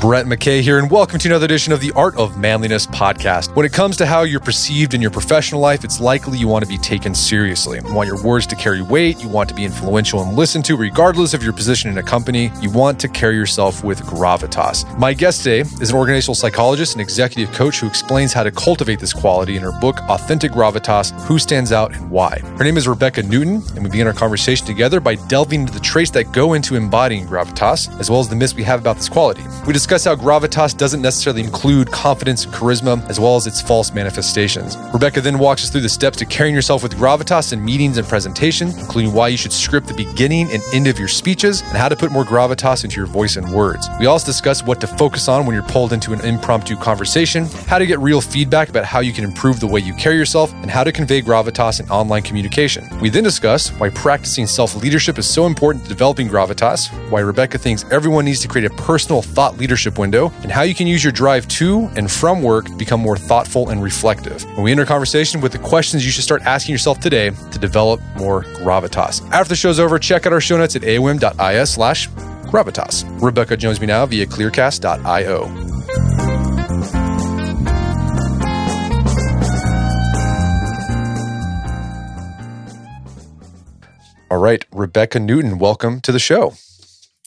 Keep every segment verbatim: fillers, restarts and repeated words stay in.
Brett McKay here, and welcome to another edition of the Art of Manliness podcast. When it comes to how you're perceived in your professional life, it's likely you want to be taken seriously. You want your words to carry weight. You want to be influential and listened to regardless of your position in a company. You want to carry yourself with gravitas. My guest today is an organizational psychologist and executive coach who explains how to cultivate this quality in her book, Authentic Gravitas: Who Stands Out and Why. Her name is Rebecca Newton, and we begin our conversation together by delving into the traits that go into embodying gravitas, as well as the myths we have about this quality. We discuss how gravitas doesn't necessarily include confidence and charisma, as well as its false manifestations. Rebecca then walks us through the steps to carrying yourself with gravitas in meetings and presentations, including why you should script the beginning and end of your speeches, and how to put more gravitas into your voice and words. We also discuss what to focus on when you're pulled into an impromptu conversation, how to get real feedback about how you can improve the way you carry yourself, and how to convey gravitas in online communication. We then discuss why practicing self-leadership is so important to developing gravitas, why Rebecca thinks everyone needs to create a personal thought leadership window, and how you can use your drive to and from work to become more thoughtful and reflective. And we end our conversation with the questions you should start asking yourself today to develop more gravitas. After the show's over, check out our show notes at awim.is slash gravitas. Rebecca joins me now via clearcast dot io. All right, Rebecca Newton, welcome to the show.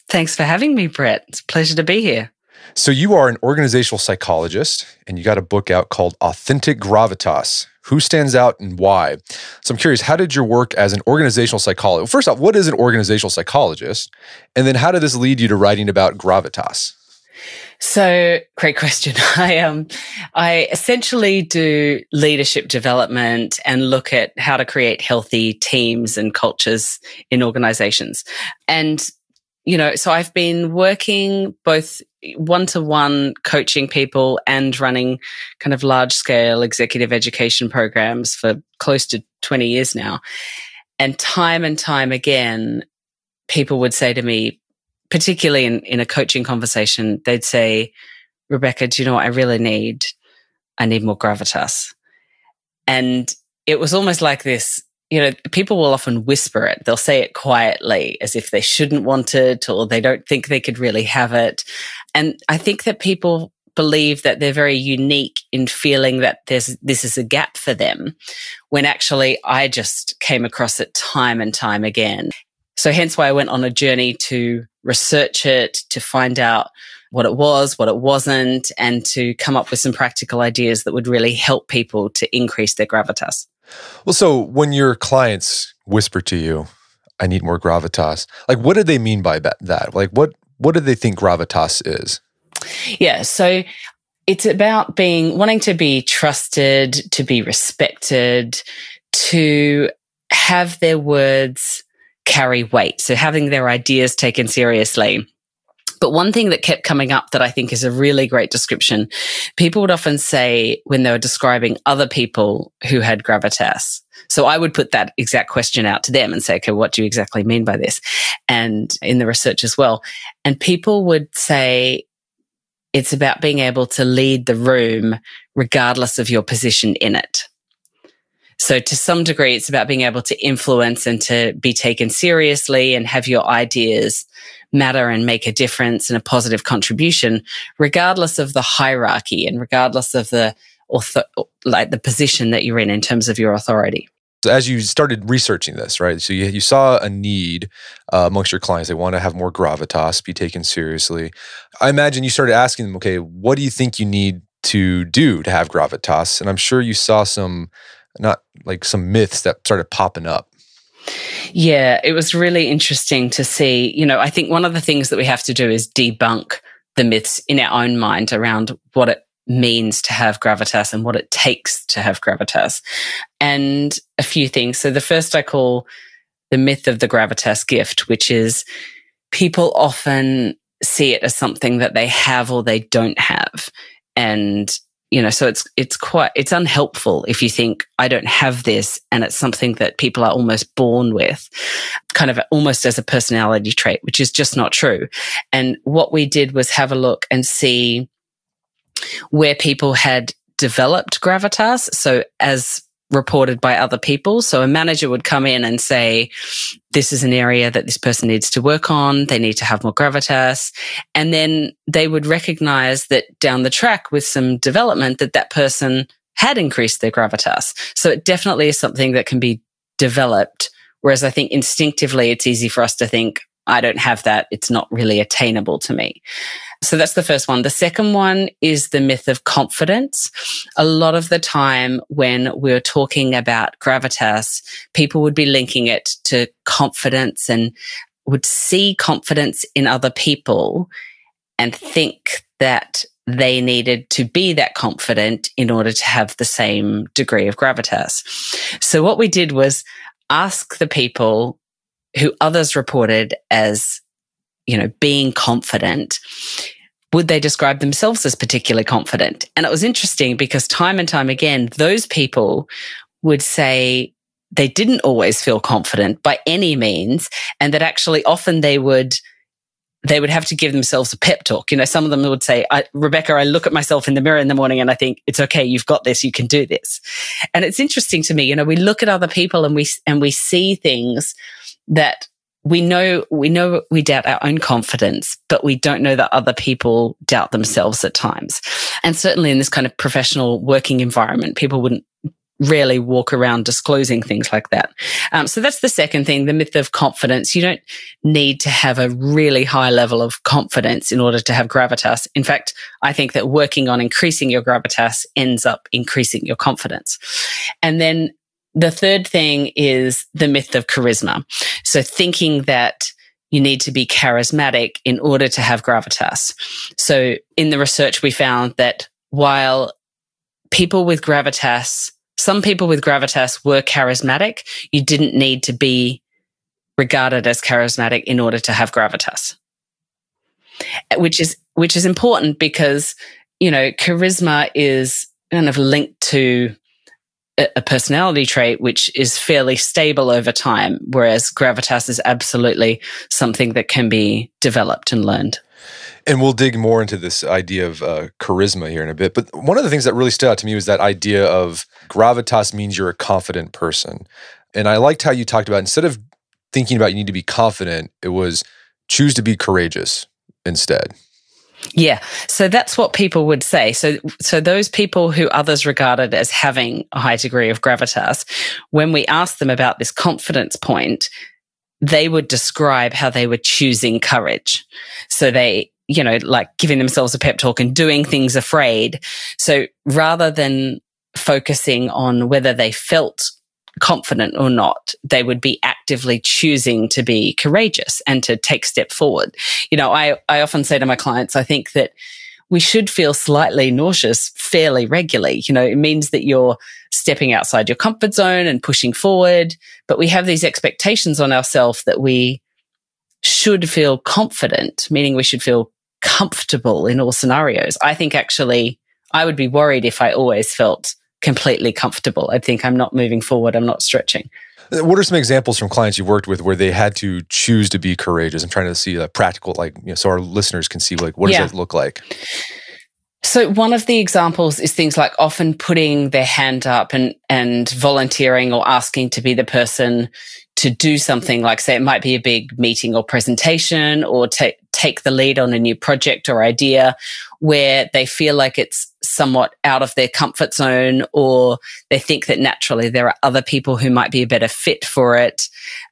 Thanks for having me, Brett. It's a pleasure to be here. So you are an organizational psychologist, and you got a book out called Authentic Gravitas: Who Stands Out and Why. So I'm curious, how did your work as an organizational psychologist, first off, what is an organizational psychologist? And then how did this lead you to writing about gravitas? So, great question. I um, I essentially do leadership development and look at how to create healthy teams and cultures in organizations. And, you know, so I've been working both one-to-one coaching people and running kind of large-scale executive education programs for close to twenty years now. And time and time again, people would say to me, particularly in, in a coaching conversation, they'd say, Rebecca, do you know what I really need? I need more gravitas. And it was almost like this, you know, people will often whisper it. They'll say it quietly as if they shouldn't want it or they don't think they could really have it. And I think that people believe that they're very unique in feeling that there's this is a gap for them, when actually I just came across it time and time again. So hence why I went on a journey to research it, to find out what it was, what it wasn't, and to come up with some practical ideas that would really help people to increase their gravitas. Well, so when your clients whisper to you, I need more gravitas, like what do they mean by that? Like what, what do they think gravitas is? Yeah, so it's about being, wanting to be trusted, to be respected, to have their words carry weight. So having their ideas taken seriously. But one thing that kept coming up that I think is a really great description, people would often say when they were describing other people who had gravitas. So I would put that exact question out to them and say, okay, what do you exactly mean by this? And in the research as well. And people would say, it's about being able to lead the room regardless of your position in it. So to some degree, it's about being able to influence and to be taken seriously and have your ideas matter and make a difference and a positive contribution, regardless of the hierarchy and regardless of the author- like the position that you're in in terms of your authority. So as you started researching this, right, so you, you saw a need uh, amongst your clients. They want to have more gravitas, be taken seriously. I imagine you started asking them, okay, what do you think you need to do to have gravitas? And I'm sure you saw some... not like some myths that started popping up. Yeah, it was really interesting to see. You know, I think one of the things that we have to do is debunk the myths in our own mind around what it means to have gravitas and what it takes to have gravitas. And a few things. So the first I call the myth of the gravitas gift, which is people often see it as something that they have or they don't have. And you know, so it's it's quite it's unhelpful if you think I don't have this, and it's something that people are almost born with, kind of almost as a personality trait, which is just not true. And what we did was have a look and see where people had developed gravitas. So as reported by other people. So a manager would come in and say, this is an area that this person needs to work on. They need to have more gravitas. And then they would recognize that down the track with some development that that person had increased their gravitas. So it definitely is something that can be developed. Whereas I think instinctively, it's easy for us to think, I don't have that. It's not really attainable to me. So that's the first one. The second one is the myth of confidence. A lot of the time when we're talking about gravitas, people would be linking it to confidence and would see confidence in other people and think that they needed to be that confident in order to have the same degree of gravitas. So what we did was ask the people who others reported as, you know, being confident, would they describe themselves as particularly confident? And it was interesting because time and time again, those people would say they didn't always feel confident by any means, and that actually often they would they would have to give themselves a pep talk. You know, some of them would say, I, Rebecca, I look at myself in the mirror in the morning and I think, it's okay, you've got this, you can do this. And it's interesting to me, you know, we look at other people and we and we see things that we know, we know we doubt our own confidence, but we don't know that other people doubt themselves at times. And certainly in this kind of professional working environment, people wouldn't rarely walk around disclosing things like that. Um, so that's the second thing, the myth of confidence. You don't need to have a really high level of confidence in order to have gravitas. In fact, I think that working on increasing your gravitas ends up increasing your confidence. And then the third thing is the myth of charisma. So thinking that you need to be charismatic in order to have gravitas. So in the research, we found that while people with gravitas, some people with gravitas were charismatic, you didn't need to be regarded as charismatic in order to have gravitas, which is, which is important because, you know, charisma is kind of linked to a personality trait which is fairly stable over time, whereas gravitas is absolutely something that can be developed and learned. And we'll dig more into this idea of uh, charisma here in a bit. But one of the things that really stood out to me was that idea of gravitas means you're a confident person. And I liked how you talked about, instead of thinking about you need to be confident, it was choose to be courageous instead. Yeah. So that's what people would say. So, so those people who others regarded as having a high degree of gravitas, when we asked them about this confidence point, they would describe how they were choosing courage. So they, you know, like giving themselves a pep talk and doing things afraid. So rather than focusing on whether they felt confident or not, they would be actively choosing to be courageous and to take step forward. You know, I, I often say to my clients, I think that we should feel slightly nauseous fairly regularly. You know, it means that you're stepping outside your comfort zone and pushing forward, but we have these expectations on ourselves that we should feel confident, meaning we should feel comfortable in all scenarios. I think actually I would be worried if I always felt completely comfortable. I think I'm not moving forward. I'm not stretching. What are some examples from clients you've worked with where they had to choose to be courageous? I'm trying to see a practical, like, you know, so our listeners can see, like, what does yeah. that look like? So one of the examples is things like often putting their hand up and, and volunteering or asking to be the person to do something, like, say, it might be a big meeting or presentation, or take take the lead on a new project or idea where they feel like it's somewhat out of their comfort zone, or they think that naturally there are other people who might be a better fit for it.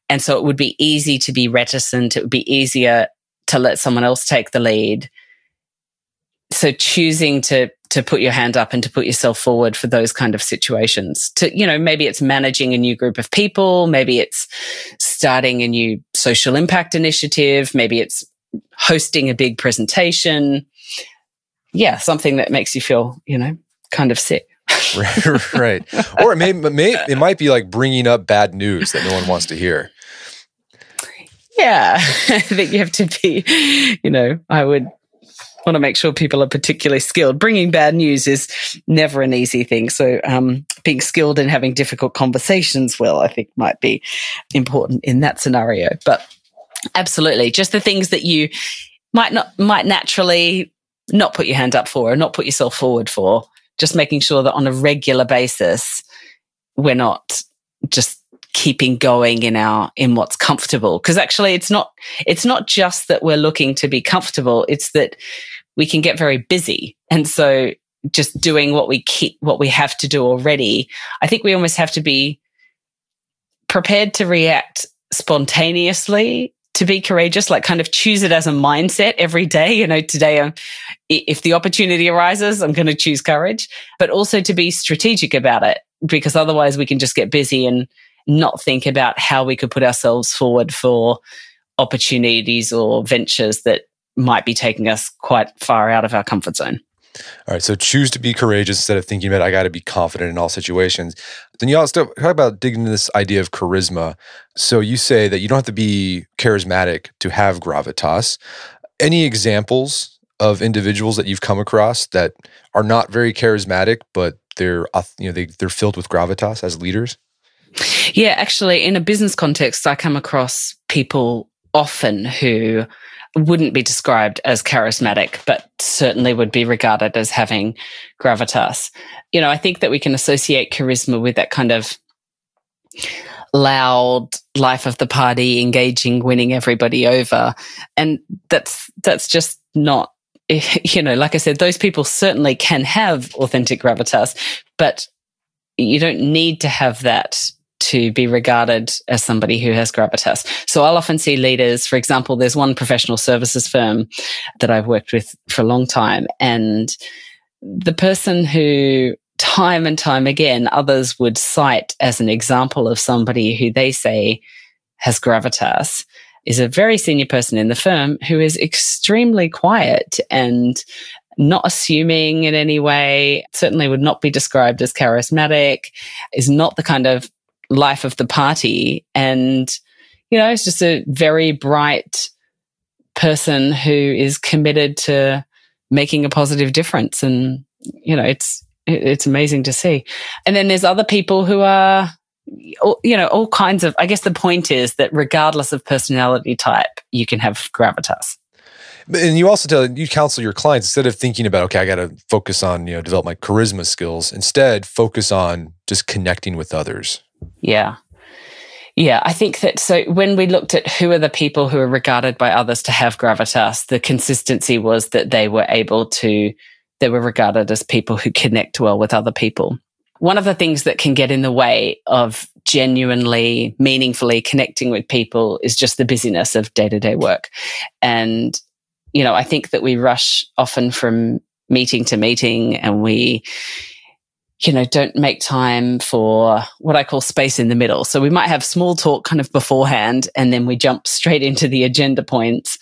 And so it would be easy to be reticent. It would be easier to let someone else take the lead. So choosing to to put your hand up and to put yourself forward for those kind of situations. To, you know, maybe it's managing a new group of people. Maybe it's starting a new social impact initiative. Maybe it's hosting a big presentation. Yeah, something that makes you feel, you know, kind of sick. right, right. Or it may, may, it might be like bringing up bad news that no one wants to hear. Yeah, I think you have to be, you know, I would want to make sure people are particularly skilled. Bringing bad news is never an easy thing. So um, being skilled in having difficult conversations, well, I think might be important in that scenario. But absolutely, just the things that you might not, might naturally not put your hand up for, or not put yourself forward for, just making sure that on a regular basis we're not just keeping going in our, in what's comfortable. Cause actually it's not, it's not just that we're looking to be comfortable. It's that we can get very busy. And so just doing what we keep, what we have to do already, I think we almost have to be prepared to react spontaneously, to be courageous, like kind of choose it as a mindset every day. You know, today, I'm, if the opportunity arises, I'm going to choose courage, but also to be strategic about it, because otherwise we can just get busy and not think about how we could put ourselves forward for opportunities or ventures that might be taking us quite far out of our comfort zone. All right, so choose to be courageous instead of thinking about, I got to be confident in all situations. Then you also talk about digging into this idea of charisma. So you say that you don't have to be charismatic to have gravitas. Any examples of individuals that you've come across that are not very charismatic, but they're, you know, they, they're filled with gravitas as leaders? Yeah, actually, in a business context, I come across people often who wouldn't be described as charismatic, but certainly would be regarded as having gravitas. You know, I think that we can associate charisma with that kind of loud life of the party, engaging, winning everybody over. And that's, that's just not, you know, like I said, those people certainly can have authentic gravitas, but you don't need to have that to be regarded as somebody who has gravitas. So I'll often see leaders, for example, there's one professional services firm that I've worked with for a long time, and the person who time and time again others would cite as an example of somebody who they say has gravitas is a very senior person in the firm who is extremely quiet and not assuming in any way, certainly would not be described as charismatic, is not the kind of life of the party. And, you know, it's just a very bright person who is committed to making a positive difference. And, you know, it's, it's amazing to see. And then there's other people who are, you know, all kinds of, I guess the point is that regardless of personality type, you can have gravitas. And you also tell, you counsel your clients, instead of thinking about, okay, I got to focus on, you know, develop my charisma skills, instead focus on just connecting with others. Yeah. Yeah. I think that, so when we looked at who are the people who are regarded by others to have gravitas, the consistency was that they were able to, they were regarded as people who connect well with other people. One of the things that can get in the way of genuinely, meaningfully connecting with people is just the busyness of day-to-day work. And, you know, I think that we rush often from meeting to meeting, and we, you know, don't make time for what I call space in the middle. So we might have small talk kind of beforehand, and then we jump straight into the agenda points,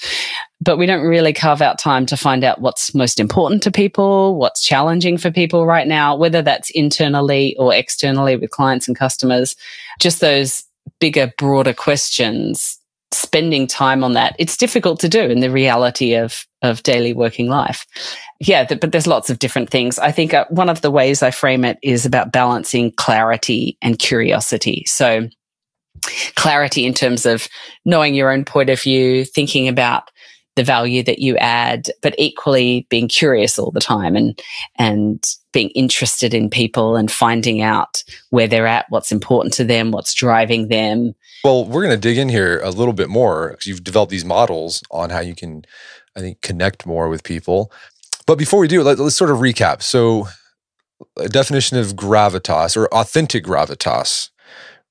but we don't really carve out time to find out what's most important to people, what's challenging for people right now, whether that's internally or externally with clients and customers, just those bigger, broader questions, spending time on that. It's difficult to do in the reality of of daily working life. Yeah, th- but there's lots of different things. I think uh, one of the ways I frame it is about balancing clarity and curiosity. So clarity in terms of knowing your own point of view, thinking about the value that you add, but equally being curious all the time and and being interested in people and finding out where they're at, what's important to them, what's driving them. Well, we're going to dig in here a little bit more because you've developed these models on how you can, I think, connect more with people. But before we do, let, let's sort of recap. So a definition of gravitas or authentic gravitas,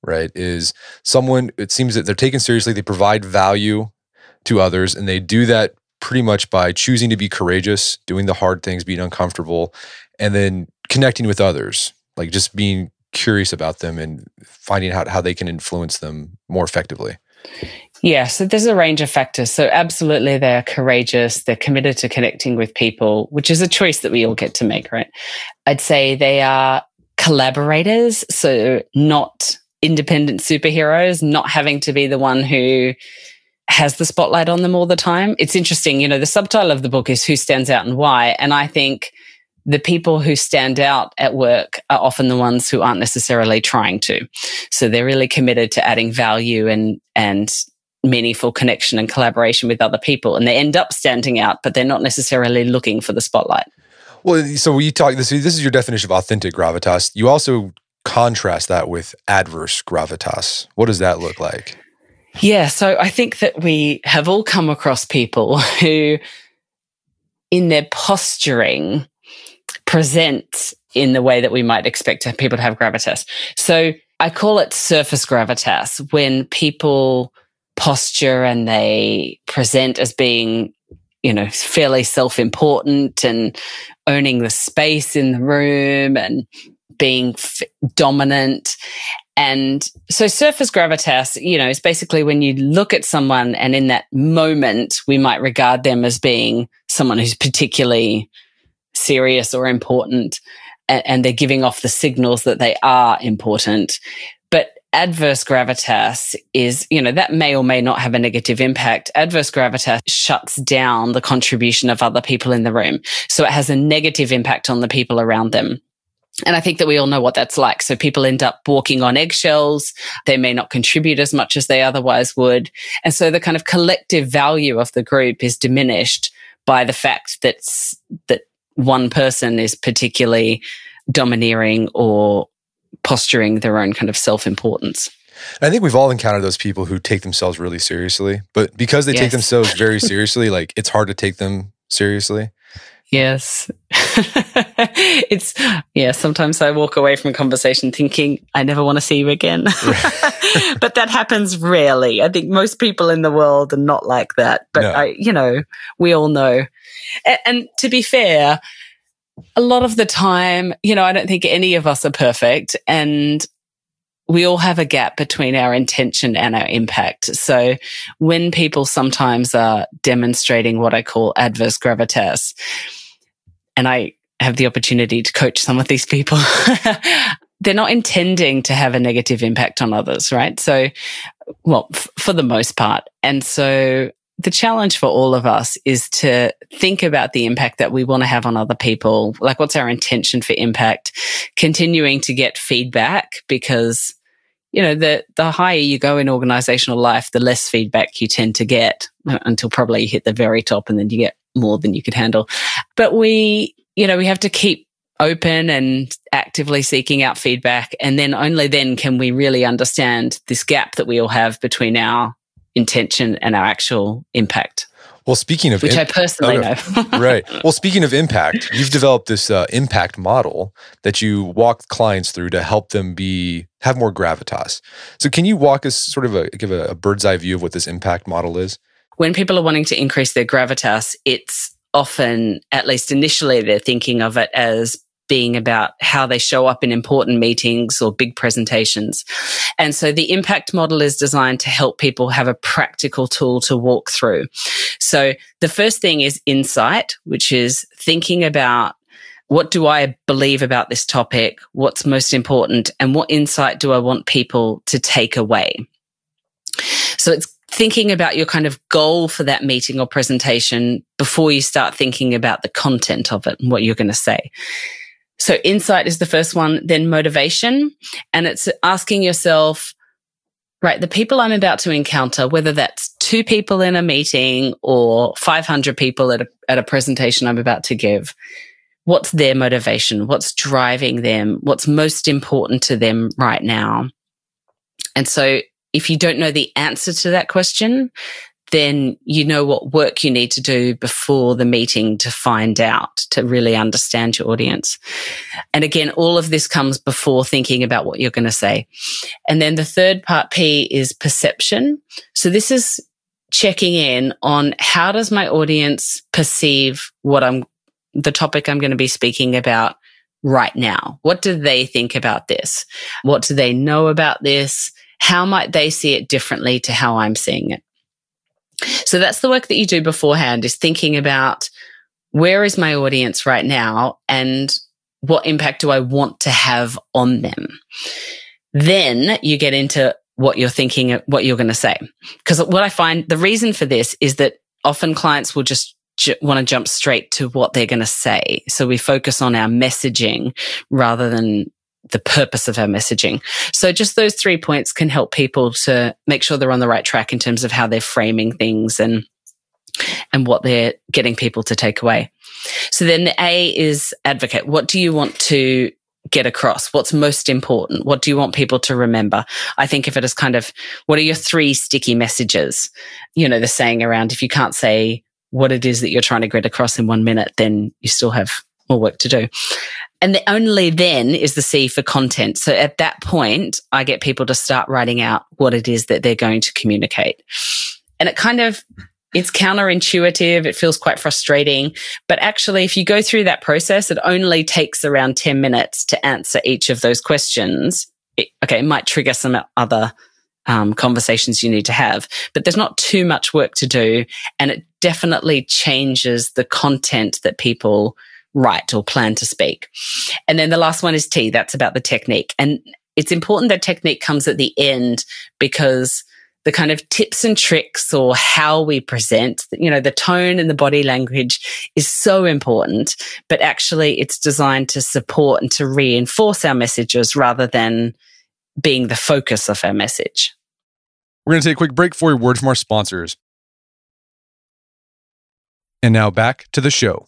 right, is someone, it seems that they're taken seriously, they provide value to others, and they do that pretty much by choosing to be courageous, doing the hard things, being uncomfortable, and then connecting with others, like just being curious about them and finding out how they can influence them more effectively. Yeah, so there's a range of factors. So absolutely, they're courageous, they're committed to connecting with people, which is a choice that we all get to make, right? I'd say they are collaborators, so not independent superheroes, not having to be the one who has the spotlight on them all the time. It's interesting, you know, the subtitle of the book is Who Stands Out and Why, and I think the people who stand out at work are often the ones who aren't necessarily trying to. So they're really committed to adding value and and meaningful connection and collaboration with other people, and they end up standing out, but they're not necessarily looking for the spotlight. Well, so we talk this. This is your definition of authentic gravitas. You also contrast that with adverse gravitas. What does that look like? Yeah, so I think that we have all come across people who, in their posturing, present in the way that we might expect people to have gravitas. So I call it surface gravitas, when people posture and they present as being, you know, fairly self-important and owning the space in the room and being f- dominant. And so surface gravitas, you know, is basically when you look at someone and in that moment, we might regard them as being someone who's particularly serious or important, and, and they're giving off the signals that they are important. But adverse gravitas is, you know, that may or may not have a negative impact. Adverse gravitas shuts down the contribution of other people in the room. So it has a negative impact on the people around them. And I think that we all know what that's like. So people end up walking on eggshells. They may not contribute as much as they otherwise would. And so the kind of collective value of the group is diminished by the fact that, that one person is particularly domineering or posturing their own kind of self-importance. And I think we've all encountered those people who take themselves really seriously, but because they yes. take themselves very seriously, like it's hard to take them seriously. Yes. It's, yeah, sometimes I walk away from a conversation thinking, I never want to see you again. But that happens rarely. I think most people in the world are not like that. But, no. I, you know, we all know. And, and to be fair, a lot of the time, you know, I don't think any of us are perfect. And we all have a gap between our intention and our impact. So when people sometimes are demonstrating what I call adverse gravitas, and I have the opportunity to coach some of these people, they're not intending to have a negative impact on others, right? So, well, f- for the most part. And so the challenge for all of us is to think about the impact that we want to have on other people. Like, what's our intention for impact? Continuing to get feedback, because, you know, the, the higher you go in organizational life, the less feedback you tend to get, until probably you hit the very top and then you get more than you could handle. But we, you know, we have to keep open and actively seeking out feedback. And then only then can we really understand this gap that we all have between our intention and our actual impact. Well, speaking of... Which imp- I personally oh, no. know. Right. Well, speaking of impact, you've developed this uh, impact model that you walk clients through to help them be have more gravitas. So can you walk us sort of a, give a, a bird's eye view of what this impact model is? When people are wanting to increase their gravitas, it's often, at least initially, they're thinking of it as being about how they show up in important meetings or big presentations. And so the impact model is designed to help people have a practical tool to walk through. So the first thing is insight, which is thinking about, what do I believe about this topic? What's most important? And what insight do I want people to take away? So it's thinking about your kind of goal for that meeting or presentation before you start thinking about the content of it and what you're going to say. So insight is the first one, then motivation. And it's asking yourself, right, the people I'm about to encounter, whether that's two people in a meeting or five hundred people at a, at a presentation I'm about to give, what's their motivation? What's driving them? What's most important to them right now? And so if you don't know the answer to that question, then you know what work you need to do before the meeting to find out, to really understand your audience. And again, all of this comes before thinking about what you're going to say. And then the third part, P, is perception. So this is checking in on, how does my audience perceive what I'm, the topic I'm going to be speaking about right now? What do they think about this? What do they know about this? How might they see it differently to how I'm seeing it? So that's the work that you do beforehand, is thinking about, where is my audience right now and what impact do I want to have on them? Then you get into what you're thinking, what you're going to say. Because what I find, the reason for this is that often clients will just j- want to jump straight to what they're going to say. So we focus on our messaging rather than the purpose of our messaging. So just those three points can help people to make sure they're on the right track in terms of how they're framing things and and what they're getting people to take away. So then the A is advocate. What do you want to get across? What's most important? What do you want people to remember? I think of it as kind of, what are your three sticky messages? You know, the saying around, if you can't say what it is that you're trying to get across in one minute, then you still have more work to do. And the only then is the C for content. So at that point, I get people to start writing out what it is that they're going to communicate. And it kind of, it's counterintuitive. It feels quite frustrating. But actually, if you go through that process, it only takes around ten minutes to answer each of those questions. It, okay, it might trigger some other um, conversations you need to have, but there's not too much work to do. And it definitely changes the content that people write or plan to speak. And then the last one is T. That's about the technique. And it's important that technique comes at the end, because the kind of tips and tricks or how we present, you know, the tone and the body language is so important, but actually it's designed to support and to reinforce our messages rather than being the focus of our message. We're going to take a quick break for a word from our sponsors. And now back to the show.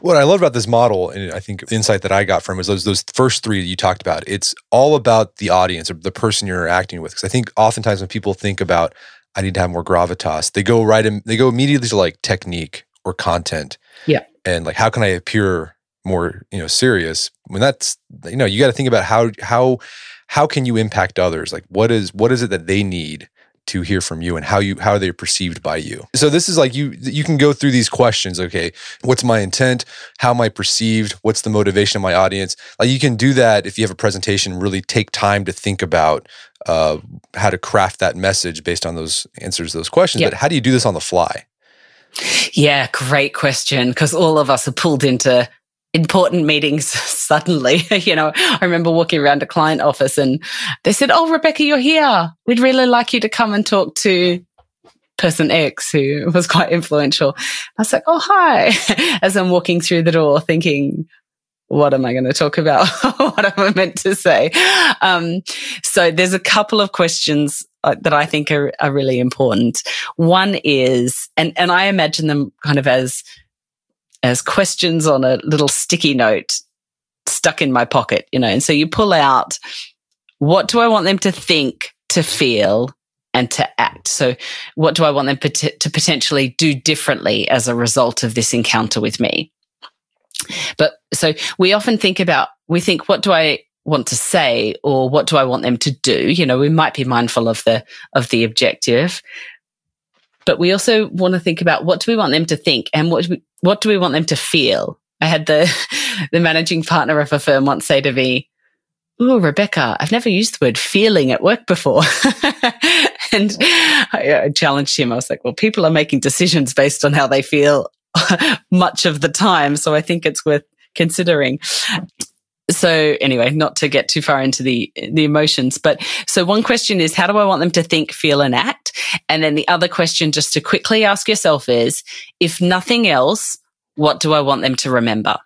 What I love about this model, and I think the insight that I got from it, was those those first three that you talked about. It's all about the audience or the person you're interacting with. Because I think oftentimes when people think about, I need to have more gravitas, they go right in, they go immediately to like technique or content. Yeah. And like, how can I appear more, you know, serious? When that's, you know, you got to think about how how how can you impact others? Like, what is what is it that they need to hear from you, and how you how they're perceived by you. So this is like, you you can go through these questions. Okay, what's my intent? How am I perceived? What's the motivation of my audience? Like, you can do that if you have a presentation. Really take time to think about uh, how to craft that message based on those answers to those questions. Yep. But how do you do this on the fly? Yeah, great question. Because all of us are pulled into important meetings suddenly. You know, I remember walking around a client office and they said, "Oh, Rebecca, you're here. We'd really like you to come and talk to person X," who was quite influential. I was like, "Oh, hi," as I'm walking through the door thinking, what am I going to talk about? What am I meant to say? Um, so there's a couple of questions uh, that I think are, are really important. One is, and, and I imagine them kind of as as questions on a little sticky note stuck in my pocket, you know. And so you pull out, what do I want them to think, to feel, and to act? So what do I want them pot- to potentially do differently as a result of this encounter with me? But so we often think about, we think, what do I want to say, or what do I want them to do? You know, we might be mindful of the of the objective, but we also want to think about, what do we want them to think, and what we, what do we want them to feel? I had the the managing partner of a firm once say to me, "Oh, Rebecca, I've never used the word feeling at work before." And I, I challenged him. I was like, well, people are making decisions based on how they feel much of the time, so I think it's worth considering. So anyway, not to get too far into the the emotions, but so one question is, how do I want them to think, feel, and act? And then the other question, just to quickly ask yourself, is, if nothing else, what do I want them to remember?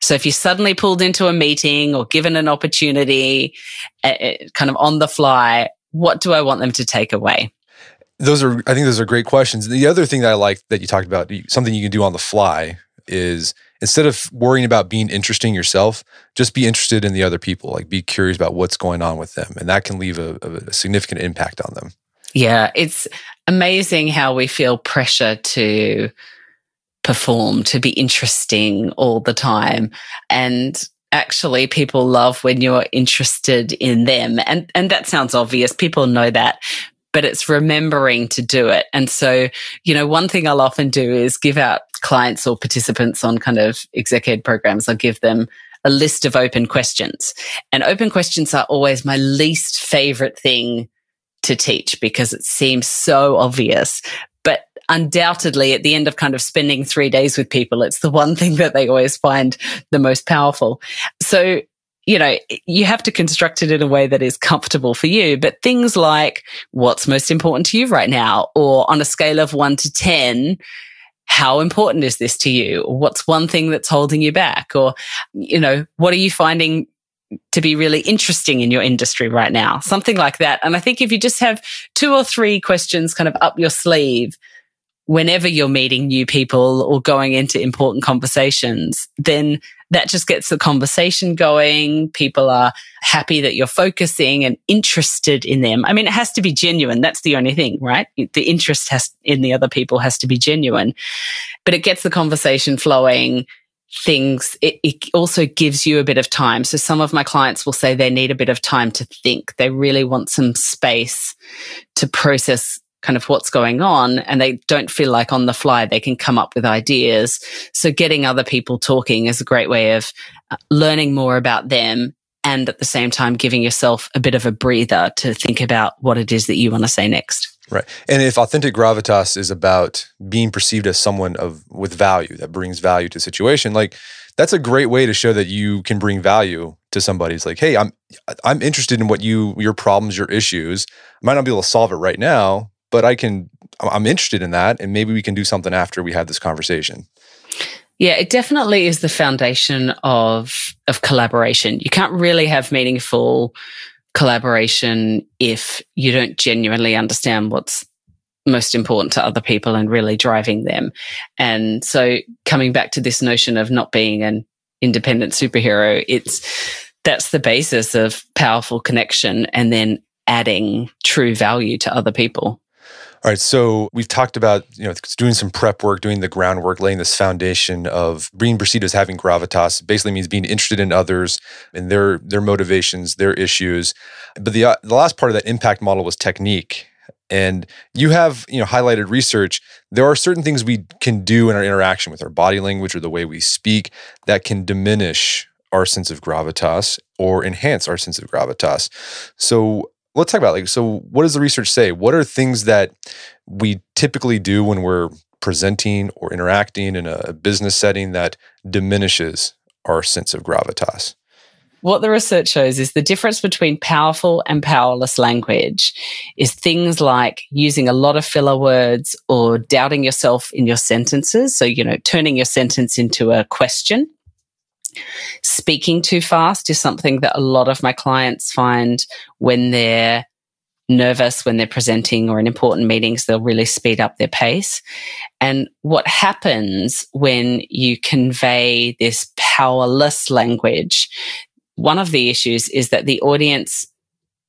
So if you're suddenly pulled into a meeting or given an opportunity, uh, kind of on the fly, what do I want them to take away? Those are, I think those are great questions. The other thing that I like that you talked about, something you can do on the fly, is instead of worrying about being interesting yourself, just be interested in the other people. Like, be curious about what's going on with them. And that can leave a, a significant impact on them. Yeah. It's amazing how we feel pressure to perform, to be interesting all the time. And actually, people love when you're interested in them. And, and that sounds obvious. People know that. But it's remembering to do it. And so, you know, one thing I'll often do is give out clients or participants on kind of exec ed programs, I'll give them a list of open questions. And open questions are always my least favorite thing to teach, because it seems so obvious. But undoubtedly, at the end of kind of spending three days with people, it's the one thing that they always find the most powerful. So, you know, you have to construct it in a way that is comfortable for you. But things like, what's most important to you right now? Or on a scale of one to ten, how important is this to you? Or what's one thing that's holding you back? Or, you know, what are you finding to be really interesting in your industry right now? Something like that. And I think if you just have two or three questions kind of up your sleeve, whenever you're meeting new people or going into important conversations, then that just gets the conversation going. People are happy that you're focusing and interested in them. I mean, it has to be genuine. That's the only thing, right? The interest has in the other people has to be genuine, but it gets the conversation flowing. Things, it, it also gives you a bit of time. So some of my clients will say they need a bit of time to think. They really want some space to process kind of what's going on, and they don't feel like on the fly they can come up with ideas. So getting other people talking is a great way of learning more about them, and at the same time giving yourself a bit of a breather to think about what it is that you want to say next. Right. And if authentic gravitas is about being perceived as someone of with value, that brings value to the situation, like that's a great way to show that you can bring value to somebody. It's like, hey, I'm I'm interested in what you your problems, your issues. I might not be able to solve it right now, but I can I'm interested in that, and maybe we can do something after we have this conversation. Yeah, it definitely is the foundation of of collaboration. You can't really have meaningful collaboration if you don't genuinely understand what's most important to other people and really driving them. And so coming back to this notion of not being an independent superhero, it's that's the basis of powerful connection and then adding true value to other people. All right, so we've talked about, you know, doing some prep work, doing the groundwork, laying this foundation of being perceived as having gravitas. Basically means being interested in others and their their motivations, their issues. But the uh, the last part of that impact model was technique. And you have, you know, highlighted research. There are certain things we can do in our interaction with our body language or the way we speak that can diminish our sense of gravitas or enhance our sense of gravitas. So let's talk about, like, so what does the research say? What are things that we typically do when we're presenting or interacting in a business setting that diminishes our sense of gravitas? What the research shows is the difference between powerful and powerless language is things like using a lot of filler words or doubting yourself in your sentences. So, you know, turning your sentence into a question. Speaking too fast is something that a lot of my clients find when they're nervous, when they're presenting or in important meetings, they'll really speed up their pace. And what happens when you convey this powerless language, one of the issues is that the audience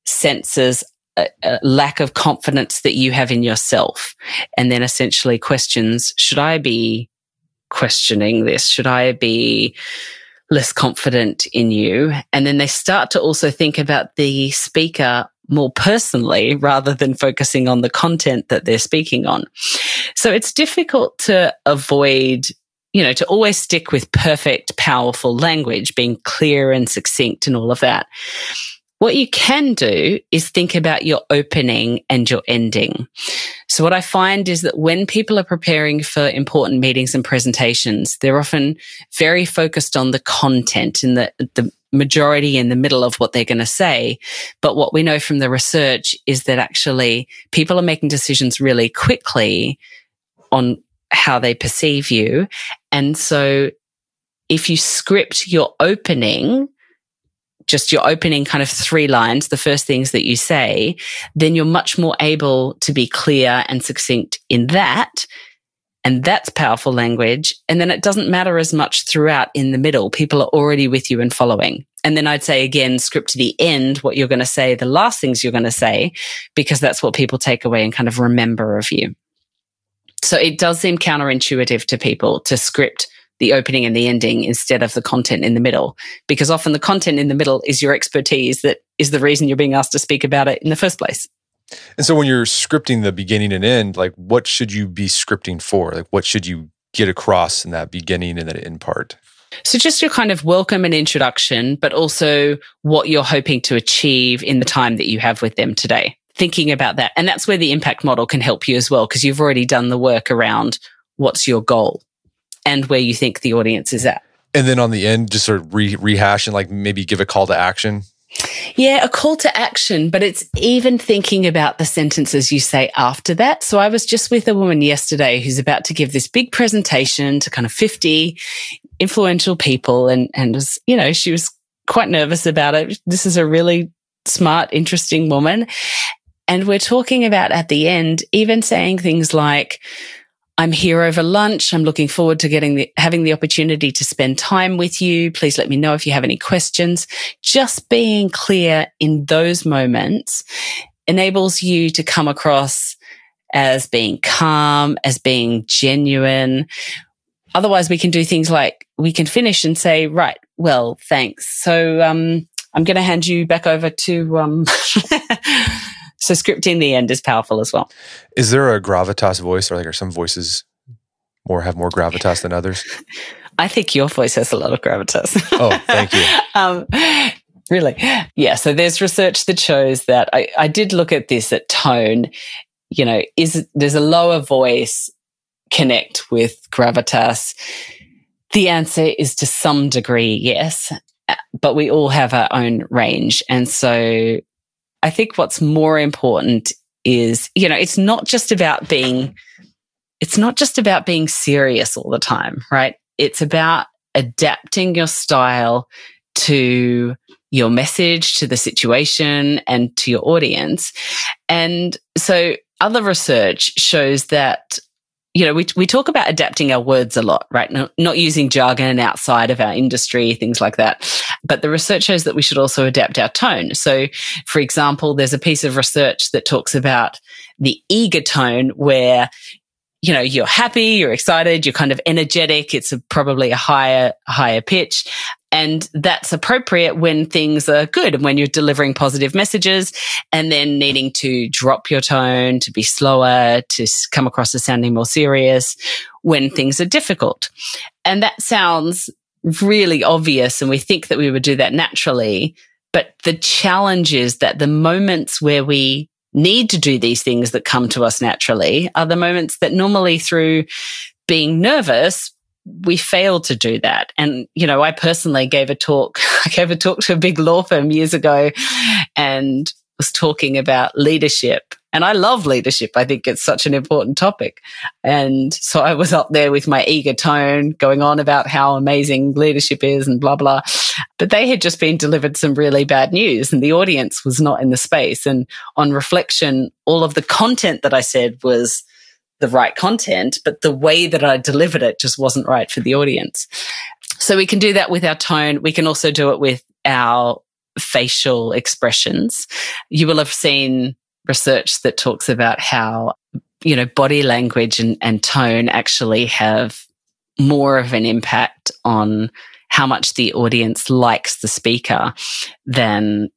senses a, a lack of confidence that you have in yourself, and then essentially questions, should I be questioning this? Should I be less confident in you? And then they start to also think about the speaker more personally rather than focusing on the content that they're speaking on. So it's difficult to avoid, you know, to always stick with perfect, powerful language, being clear and succinct and all of that. What you can do is think about your opening and your ending. So what I find is that when people are preparing for important meetings and presentations, they're often very focused on the content and the, the majority in the middle of what they're going to say. But what we know from the research is that actually people are making decisions really quickly on how they perceive you. And so if you script your opening, just your opening kind of three lines, the first things that you say, then you're much more able to be clear and succinct in that. And that's powerful language. And then it doesn't matter as much throughout in the middle. People are already with you and following. And then I'd say, again, script to the end, what you're going to say, the last things you're going to say, because that's what people take away and kind of remember of you. So it does seem counterintuitive to people to script the opening and the ending instead of the content in the middle, because often the content in the middle is your expertise that is the reason you're being asked to speak about it in the first place. And so when you're scripting the beginning and end, like what should you be scripting for? Like what should you get across in that beginning and that end part? So just your kind of welcome and introduction, but also what you're hoping to achieve in the time that you have with them today. Thinking about that. And that's where the impact model can help you as well, because you've already done the work around what's your goal and where you think the audience is at. And then on the end, just sort of re- rehash and like maybe give a call to action? Yeah, a call to action, but it's even thinking about the sentences you say after that. So I was just with a woman yesterday who's about to give this big presentation to kind of fifty influential people, and, and was, you know, she was quite nervous about it. This is a really smart, interesting woman. And we're talking about at the end, even saying things like, I'm here over lunch. I'm looking forward to getting the, having the opportunity to spend time with you. Please let me know if you have any questions. Just being clear in those moments enables you to come across as being calm, as being genuine. Otherwise, we can do things like we can finish and say, right, well, thanks. So um, I'm going to hand you back over to... Um, So script in the end is powerful as well. Is there a gravitas voice, or like are some voices more have more gravitas than others? I think your voice has a lot of gravitas. Oh, thank you. um, really? Yeah. So there's research that shows that I, I did look at this at tone. You know, is does a lower voice connect with gravitas? The answer is to some degree, yes, but we all have our own range, and so. I think what's more important is, you know, it's not just about being, it's not just about being serious all the time, right? It's about adapting your style to your message, to the situation, and to your audience. And so other research shows that, you know, we we talk about adapting our words a lot, right? No, not using jargon outside of our industry, things like that. But the research shows that we should also adapt our tone. So, for example, there's a piece of research that talks about the eager tone where, you know, you're happy, you're excited, you're kind of energetic. It's a, probably a higher, higher pitch. And that's appropriate when things are good and when you're delivering positive messages, and then needing to drop your tone, to be slower, to come across as sounding more serious when things are difficult. And that sounds really obvious, and we think that we would do that naturally. But the challenge is that the moments where we need to do these things that come to us naturally are the moments that normally through being nervous, we failed to do that. And, you know, I personally gave a talk, I gave a talk to a big law firm years ago and was talking about leadership. And I love leadership. I think it's such an important topic. And so I was up there with my eager tone going on about how amazing leadership is and blah, blah. But they had just been delivered some really bad news and the audience was not in the space. And on reflection, all of the content that I said was the right content, but the way that I delivered it just wasn't right for the audience. So we can do that with our tone. We can also do it with our facial expressions. You will have seen research that talks about how, you know, body language and, and tone actually have more of an impact on how much the audience likes the speaker than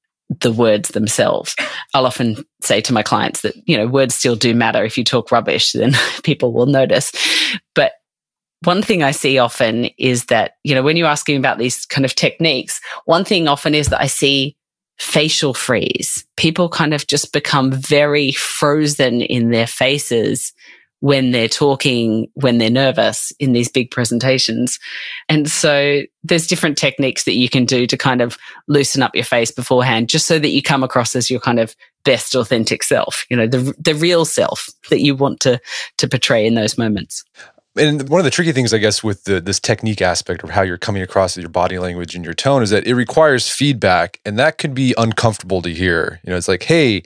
the words themselves. I'll often say to my clients that, you know, words still do matter. If you talk rubbish, then people will notice. But one thing I see often is that, you know, when you're asking about these kind of techniques, one thing often is that I see facial freeze. People kind of just become very frozen in their faces when they're talking, when they're nervous in these big presentations. And so there's different techniques that you can do to kind of loosen up your face beforehand, just so that you come across as your kind of best authentic self, you know, the the real self that you want to to portray in those moments. And one of the tricky things, I guess, with the, this technique aspect of how you're coming across with your body language and your tone is that it requires feedback, and that can be uncomfortable to hear. You know, it's like, hey,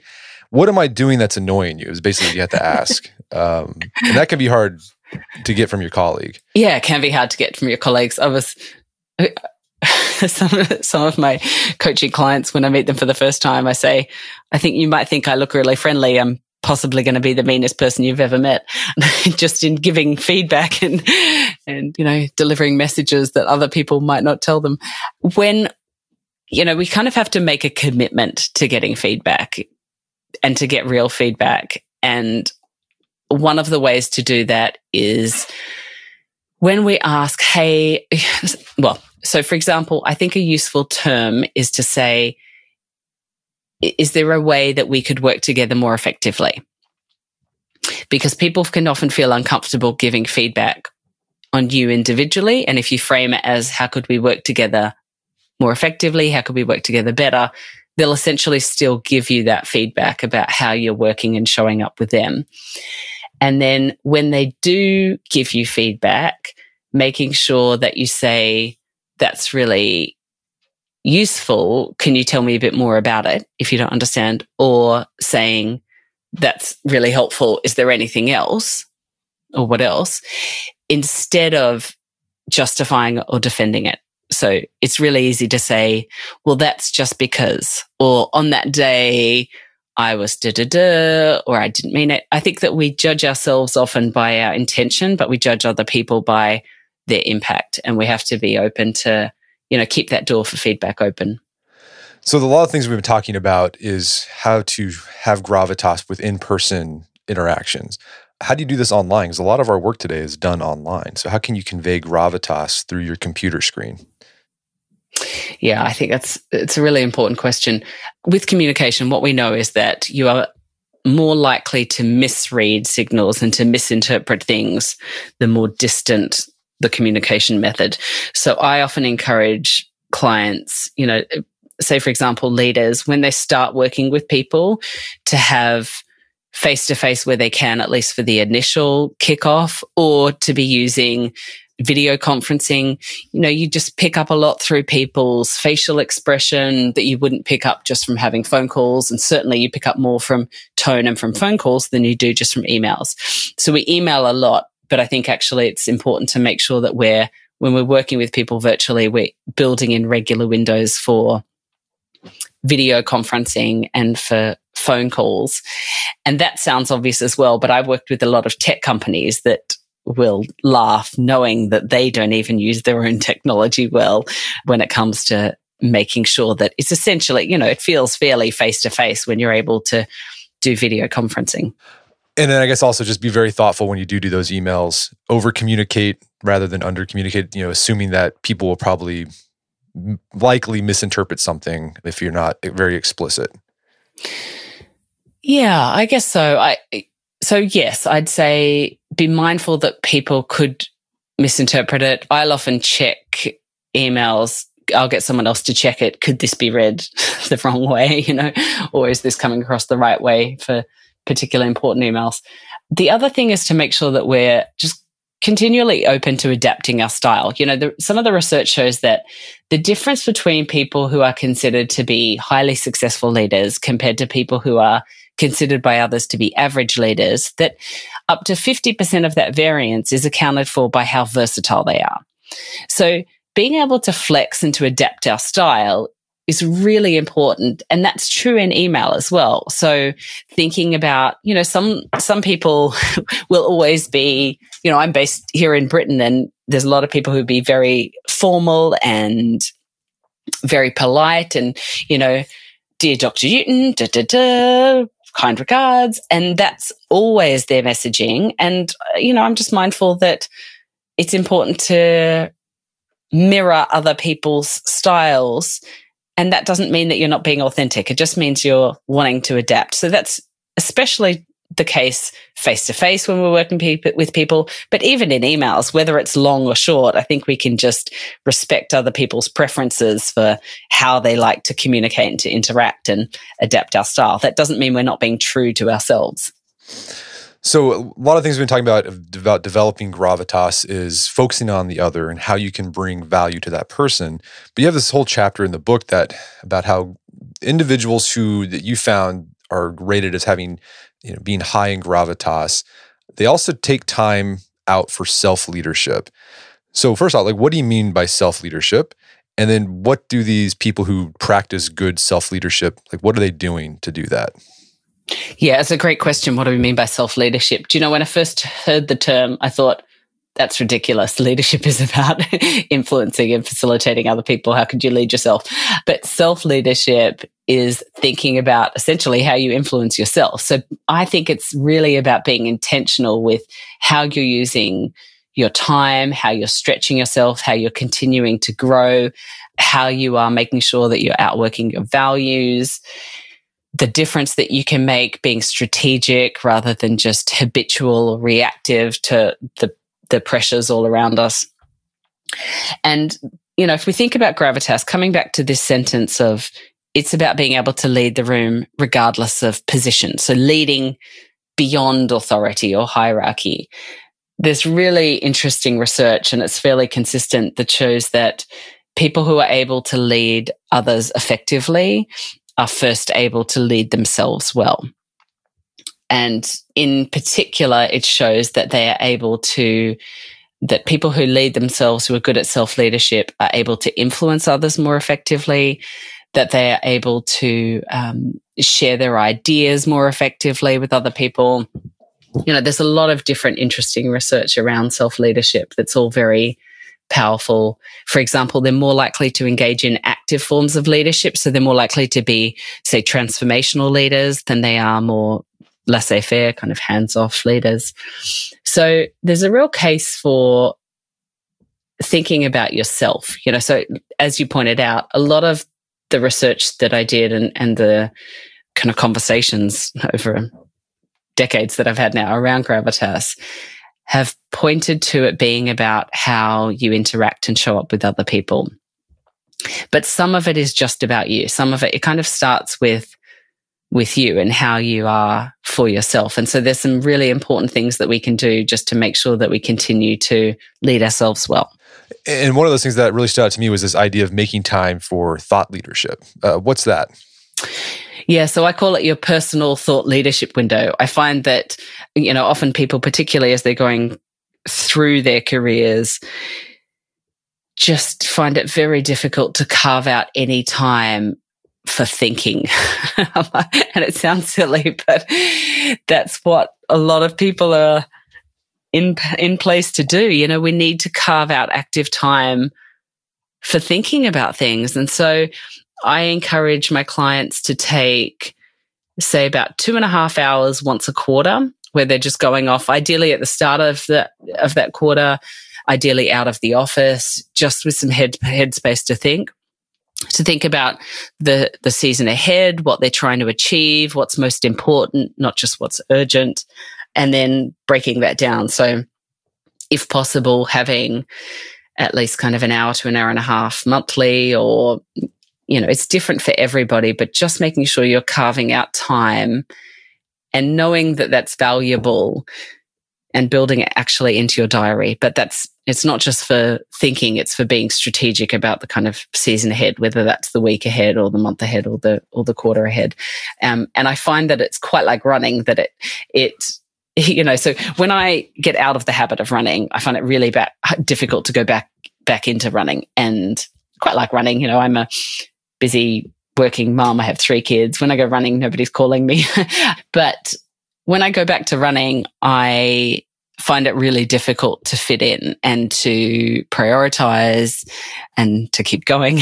what am I doing that's annoying you? Is basically what you have to ask. Um, and that can be hard to get from your colleague. Yeah, it can be hard to get from your colleagues. I was, some of, some of my coaching clients, when I meet them for the first time, I say, I think you might think I look really friendly. I'm possibly going to be the meanest person you've ever met. Just in giving feedback and, and, you know, delivering messages that other people might not tell them. When, you know, we kind of have to make a commitment to getting feedback and to get real feedback. And one of the ways to do that is when we ask, hey, well, so for example, I think a useful term is to say, is there a way that we could work together more effectively? Because people can often feel uncomfortable giving feedback on you individually. And if you frame it as how could we work together more effectively, how could we work together better, they'll essentially still give you that feedback about how you're working and showing up with them. And then when they do give you feedback, making sure that you say, that's really useful. Can you tell me a bit more about it if you don't understand? Or saying, that's really helpful. Is there anything else? or what else, instead of justifying or defending it. So it's really easy to say, well, that's just because, or on that day, I was da-da-da, or I didn't mean it. I think that we judge ourselves often by our intention, but we judge other people by their impact. And we have to be open to, you know, keep that door for feedback open. So a lot of things we've been talking about is how to have gravitas with in-person interactions. How do you do this online? Because a lot of our work today is done online. So how can you convey gravitas through your computer screen? Yeah, I think that's it's a really important question. With communication, what we know is that you are more likely to misread signals and to misinterpret things the more distant the communication method. So I often encourage clients, you know, say for example, leaders, when they start working with people, to have face-to-face where they can, at least for the initial kickoff, or to be using video conferencing. You know, you just pick up a lot through people's facial expression that you wouldn't pick up just from having phone calls. And certainly you pick up more from tone and from phone calls than you do just from emails. So we email a lot, but I think actually it's important to make sure that we're, when we're working with people virtually, we're building in regular windows for video conferencing and for phone calls. And that sounds obvious as well, but I've worked with a lot of tech companies that will laugh knowing that they don't even use their own technology well when it comes to making sure that it's essentially, you know, it feels fairly face-to-face when you're able to do video conferencing. And then I guess also just be very thoughtful when you do do those emails. Over-communicate rather than under-communicate, you know, assuming that people will probably likely misinterpret something if you're not very explicit. Yeah, I guess so. I so yes, I'd say be mindful that people could misinterpret it. I'll often check emails. I'll get someone else to check it. Could this be read the wrong way, you know, or is this coming across the right way for particular important emails? The other thing is to make sure that we're just continually open to adapting our style. You know, the, some of the research shows that the difference between people who are considered to be highly successful leaders compared to people who are considered by others to be average leaders, that up to fifty percent of that variance is accounted for by how versatile they are. So being able to flex and to adapt our style is really important. And that's true in email as well. So thinking about, you know, some, some people will always be, you know, I'm based here in Britain and there's a lot of people who be very formal and very polite and, you know, dear Doctor Newton, da, da, da, kind regards. And that's always their messaging. And, you know, I'm just mindful that it's important to mirror other people's styles. And that doesn't mean that you're not being authentic. It just means you're wanting to adapt. So that's especially the case face-to-face when we're working pe- with people, but even in emails, whether it's long or short, I think we can just respect other people's preferences for how they like to communicate and to interact and adapt our style. That doesn't mean we're not being true to ourselves. So a lot of things we've been talking about about developing gravitas is focusing on the other and how you can bring value to that person. But you have this whole chapter in the book that about how individuals who that you found are rated as having, you know, being high in gravitas, they also take time out for self-leadership. So first off, like, what do you mean by self-leadership? And then what do these people who practice good self-leadership, like, what are they doing to do that? Yeah, it's a great question. What do we mean by self-leadership? Do you know, when I first heard the term, I thought, that's ridiculous. Leadership is about influencing and facilitating other people. How could you lead yourself? But self-leadership is thinking about essentially how you influence yourself. So I think it's really about being intentional with how you're using your time, how you're stretching yourself, how you're continuing to grow, how you are making sure that you're outworking your values, the difference that you can make being strategic rather than just habitual or reactive to the, the pressures all around us. And, you know, if we think about gravitas, coming back to this sentence of it's about being able to lead the room regardless of position. So leading beyond authority or hierarchy. There's really interesting research, and it's fairly consistent, that shows that people who are able to lead others effectively are first able to lead themselves well. And in particular, it shows that they are able to, that people who lead themselves, who are good at self-leadership, are able to influence others more effectively, that they are able to um, share their ideas more effectively with other people. You know, there's a lot of different interesting research around self-leadership that's all very powerful. For example, they're more likely to engage in active forms of leadership. So they're more likely to be, say, transformational leaders than they are more laissez-faire, kind of hands-off leaders. So there's a real case for thinking about yourself. You know, so as you pointed out, a lot of the research that I did and, and the kind of conversations over decades that I've had now around gravitas have pointed to it being about how you interact and show up with other people. But some of it is just about you. Some of it, it kind of starts with with you and how you are for yourself. And so there's some really important things that we can do just to make sure that we continue to lead ourselves well. And one of those things that really stood out to me was this idea of making time for thought leadership. Uh, what's that? Yeah, so I call it your personal thought leadership window. I find that, you know, often people, particularly as they're going through their careers, just find it very difficult to carve out any time for thinking. And it sounds silly, but that's what a lot of people are in in place to do. You know, we need to carve out active time for thinking about things. And so I encourage my clients to take, say, about two and a half hours once a quarter, where they're just going off, ideally at the start of the of that quarter, ideally out of the office, just with some head headspace to think, to think about the the season ahead, what they're trying to achieve, what's most important, not just what's urgent, and then breaking that down. So, if possible, having at least kind of an hour to an hour and a half monthly, or, you know, it's different for everybody, but just making sure you're carving out time and knowing that that's valuable and building it actually into your diary. But that's, it's not just for thinking, it's for being strategic about the kind of season ahead, whether that's the week ahead or the month ahead or the, or the quarter ahead. Um, and I find that it's quite like running, that it, it, you know, so when I get out of the habit of running, I find it really back, difficult to go back, back into running. And quite like running, you know, I'm a busy working mom. I have three kids. When I go running, nobody's calling me. But when I go back to running, I find it really difficult to fit in and to prioritize and to keep going.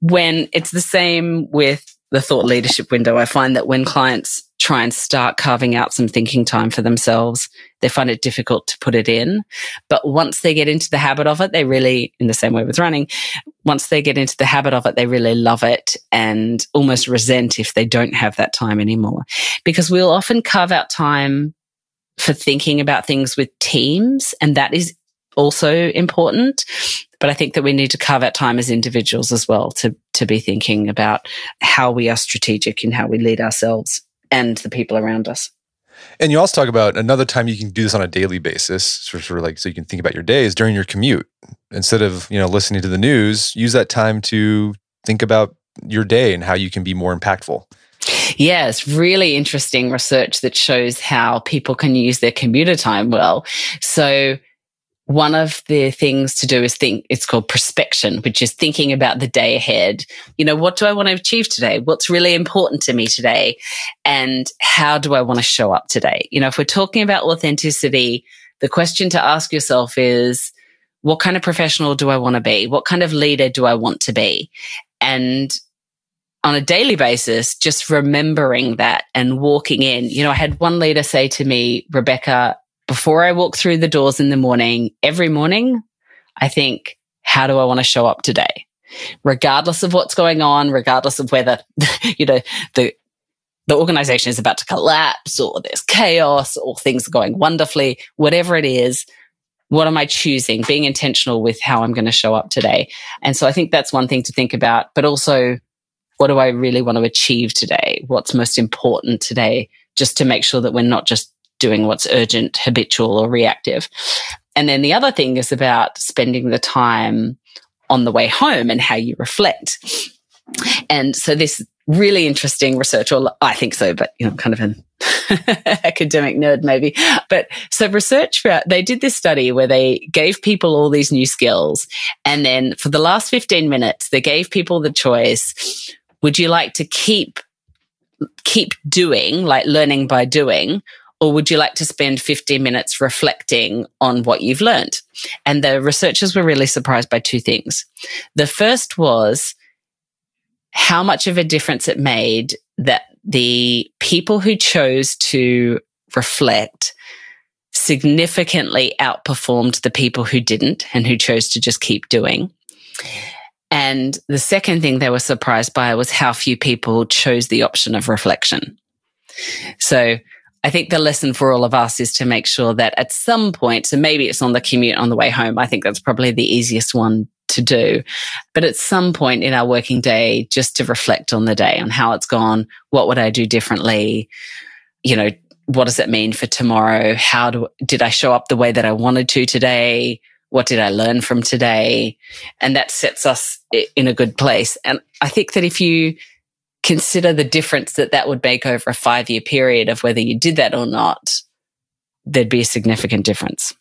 When it's the same with the thought leadership window, I find that when clients try and start carving out some thinking time for themselves, they find it difficult to put it in. But once they get into the habit of it, they really, in the same way with running, once they get into the habit of it, they really love it and almost resent if they don't have that time anymore. Because we'll often carve out time for thinking about things with teams, and that is also important. But I think that we need to carve out time as individuals as well to, to be thinking about how we are strategic in how we lead ourselves and the people around us. And you also talk about another time you can do this on a daily basis, sort of, sort of like, so you can think about your days during your commute. Instead of, you know, listening to the news, use that time to think about your day and how you can be more impactful. Yeah, it's really interesting research that shows how people can use their commuter time well. So one of the things to do is think, it's called prospection, which is thinking about the day ahead. You know, what do I want to achieve today? What's really important to me today? And how do I want to show up today? You know, if we're talking about authenticity, the question to ask yourself is, what kind of professional do I want to be? What kind of leader do I want to be? And on a daily basis, just remembering that and walking in. You know, I had one leader say to me, Rebecca, before I walk through the doors in the morning, every morning, I think, how do I want to show up today? Regardless of what's going on, regardless of whether, you know, the the organization is about to collapse or there's chaos or things are going wonderfully, whatever it is, what am I choosing? Being intentional with how I'm going to show up today. And so I think that's one thing to think about, but also, what do I really want to achieve today? What's most important today? Just to make sure that we're not just doing what's urgent, habitual, or reactive. And then the other thing is about spending the time on the way home and how you reflect. And so this really interesting research, or I think so, but you know, I'm kind of an academic nerd maybe. But so research, they did this study where they gave people all these new skills. And then for the last fifteen minutes, they gave people the choice, would you like to keep, keep doing, like learning by doing, or would you like to spend fifteen minutes reflecting on what you've learned? And the researchers were really surprised by two things. The first was how much of a difference it made that the people who chose to reflect significantly outperformed the people who didn't and who chose to just keep doing. And the second thing they were surprised by was how few people chose the option of reflection. So I think the lesson for all of us is to make sure that at some point, so maybe it's on the commute on the way home, I think that's probably the easiest one to do, but at some point in our working day, just to reflect on the day, on how it's gone, what would I do differently, you know, what does it mean for tomorrow, how do, did I show up the way that I wanted to today, what did I learn from today, and that sets us in a good place. And I think that if you consider the difference that that would make over a five-year period of whether you did that or not, there'd be a significant difference.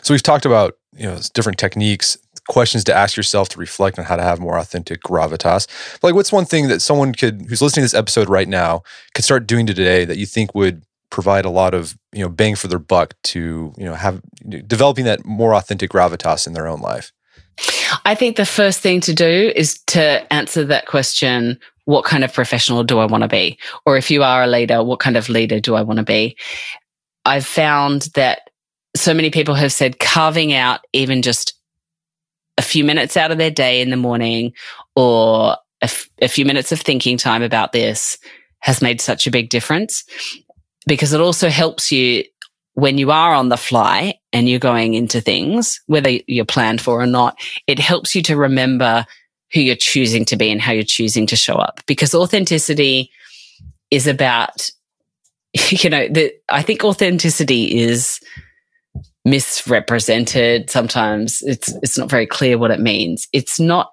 So we've talked about, you know, different techniques, questions to ask yourself to reflect on how to have more authentic gravitas. But like, what's one thing that someone could, who's listening to this episode right now, could start doing today that you think would provide a lot of, you know, bang for their buck to, you know, have developing that more authentic gravitas in their own life? I think the first thing to do is to answer that question, what kind of professional do I want to be? Or if you are a leader, what kind of leader do I want to be? I've found that so many people have said carving out even just a few minutes out of their day in the morning or a, f- a few minutes of thinking time about this has made such a big difference, because it also helps you when you are on the fly and you're going into things, whether you're planned for or not, it helps you to remember who you're choosing to be and how you're choosing to show up. Because authenticity is about, you know, the, I think authenticity is misrepresented. Sometimes it's it's not very clear what it means. It's not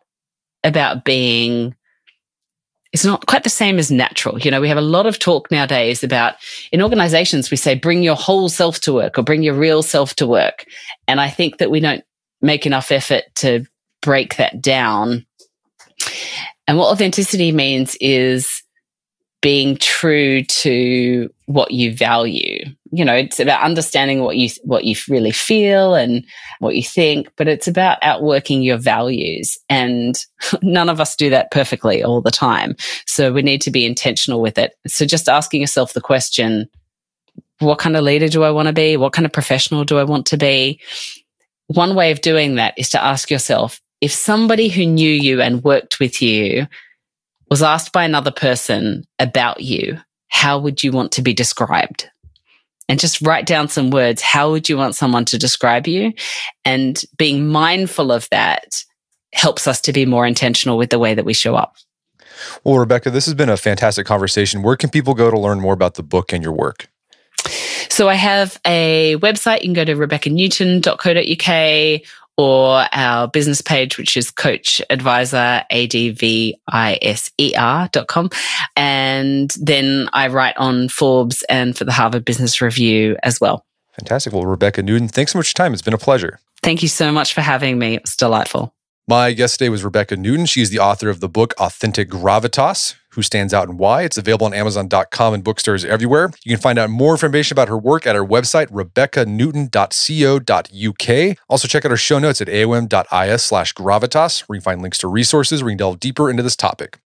about being, it's not quite the same as natural. You know, we have a lot of talk nowadays about, in organizations, we say, bring your whole self to work or bring your real self to work. And I think that we don't make enough effort to break that down. And what authenticity means is being true to what you value. You know, it's about understanding what you what you really feel and what you think, but it's about outworking your values. And none of us do that perfectly all the time. So we need to be intentional with it. So just asking yourself the question, what kind of leader do I want to be? What kind of professional do I want to be? One way of doing that is to ask yourself, if somebody who knew you and worked with you was asked by another person about you, how would you want to be described? And just write down some words. How would you want someone to describe you? And being mindful of that helps us to be more intentional with the way that we show up. Well, Rebecca, this has been a fantastic conversation. Where can people go to learn more about the book and your work? So I have a website. You can go to rebecca newton dot co dot u k, or our business page, which is Coach Advisor, A D V I S E R dot com. And then I write on Forbes and for the Harvard Business Review as well. Fantastic. Well, Rebecca Newton, thanks so much for your time. It's been a pleasure. Thank you so much for having me. It was delightful. My guest today was Rebecca Newton. She is the author of the book, Authentic Gravitas: Who Stands Out and Why. It's available on amazon dot com and bookstores everywhere. You can find out more information about her work at her website, rebecca newton dot co dot u k. Also check out our show notes at awim dot is slash gravitas, where you can find links to resources where you can delve deeper into this topic.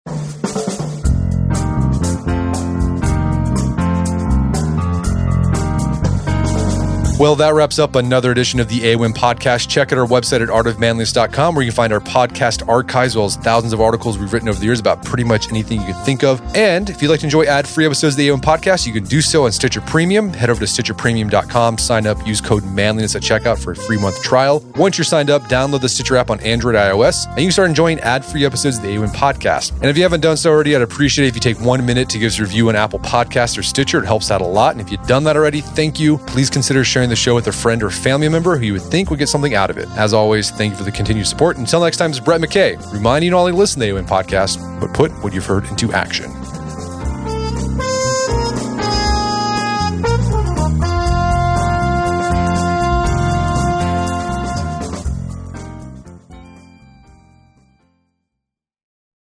Well, that wraps up another edition of the A W I M podcast. Check out our website at art of manliness dot com, where you can find our podcast archives, as well as thousands of articles we've written over the years about pretty much anything you can think of. And if you'd like to enjoy ad-free episodes of the A W I M podcast, you can do so on Stitcher Premium. Head over to stitcher premium dot com, sign up, use code manliness at checkout for a free month trial. Once you're signed up, download the Stitcher app on Android, iOS, and you can start enjoying ad-free episodes of the A W I M podcast. And if you haven't done so already, I'd appreciate it if you take one minute to give us a review on Apple Podcasts or Stitcher. It helps out a lot. And if you've done that already, thank you. Please consider sharing sharing the show with a friend or family member who you would think would get something out of it. As always, thank you for the continued support. Until next time, it's Brett McKay, reminding you not only to listen to the Awim podcast, but put what you've heard into action.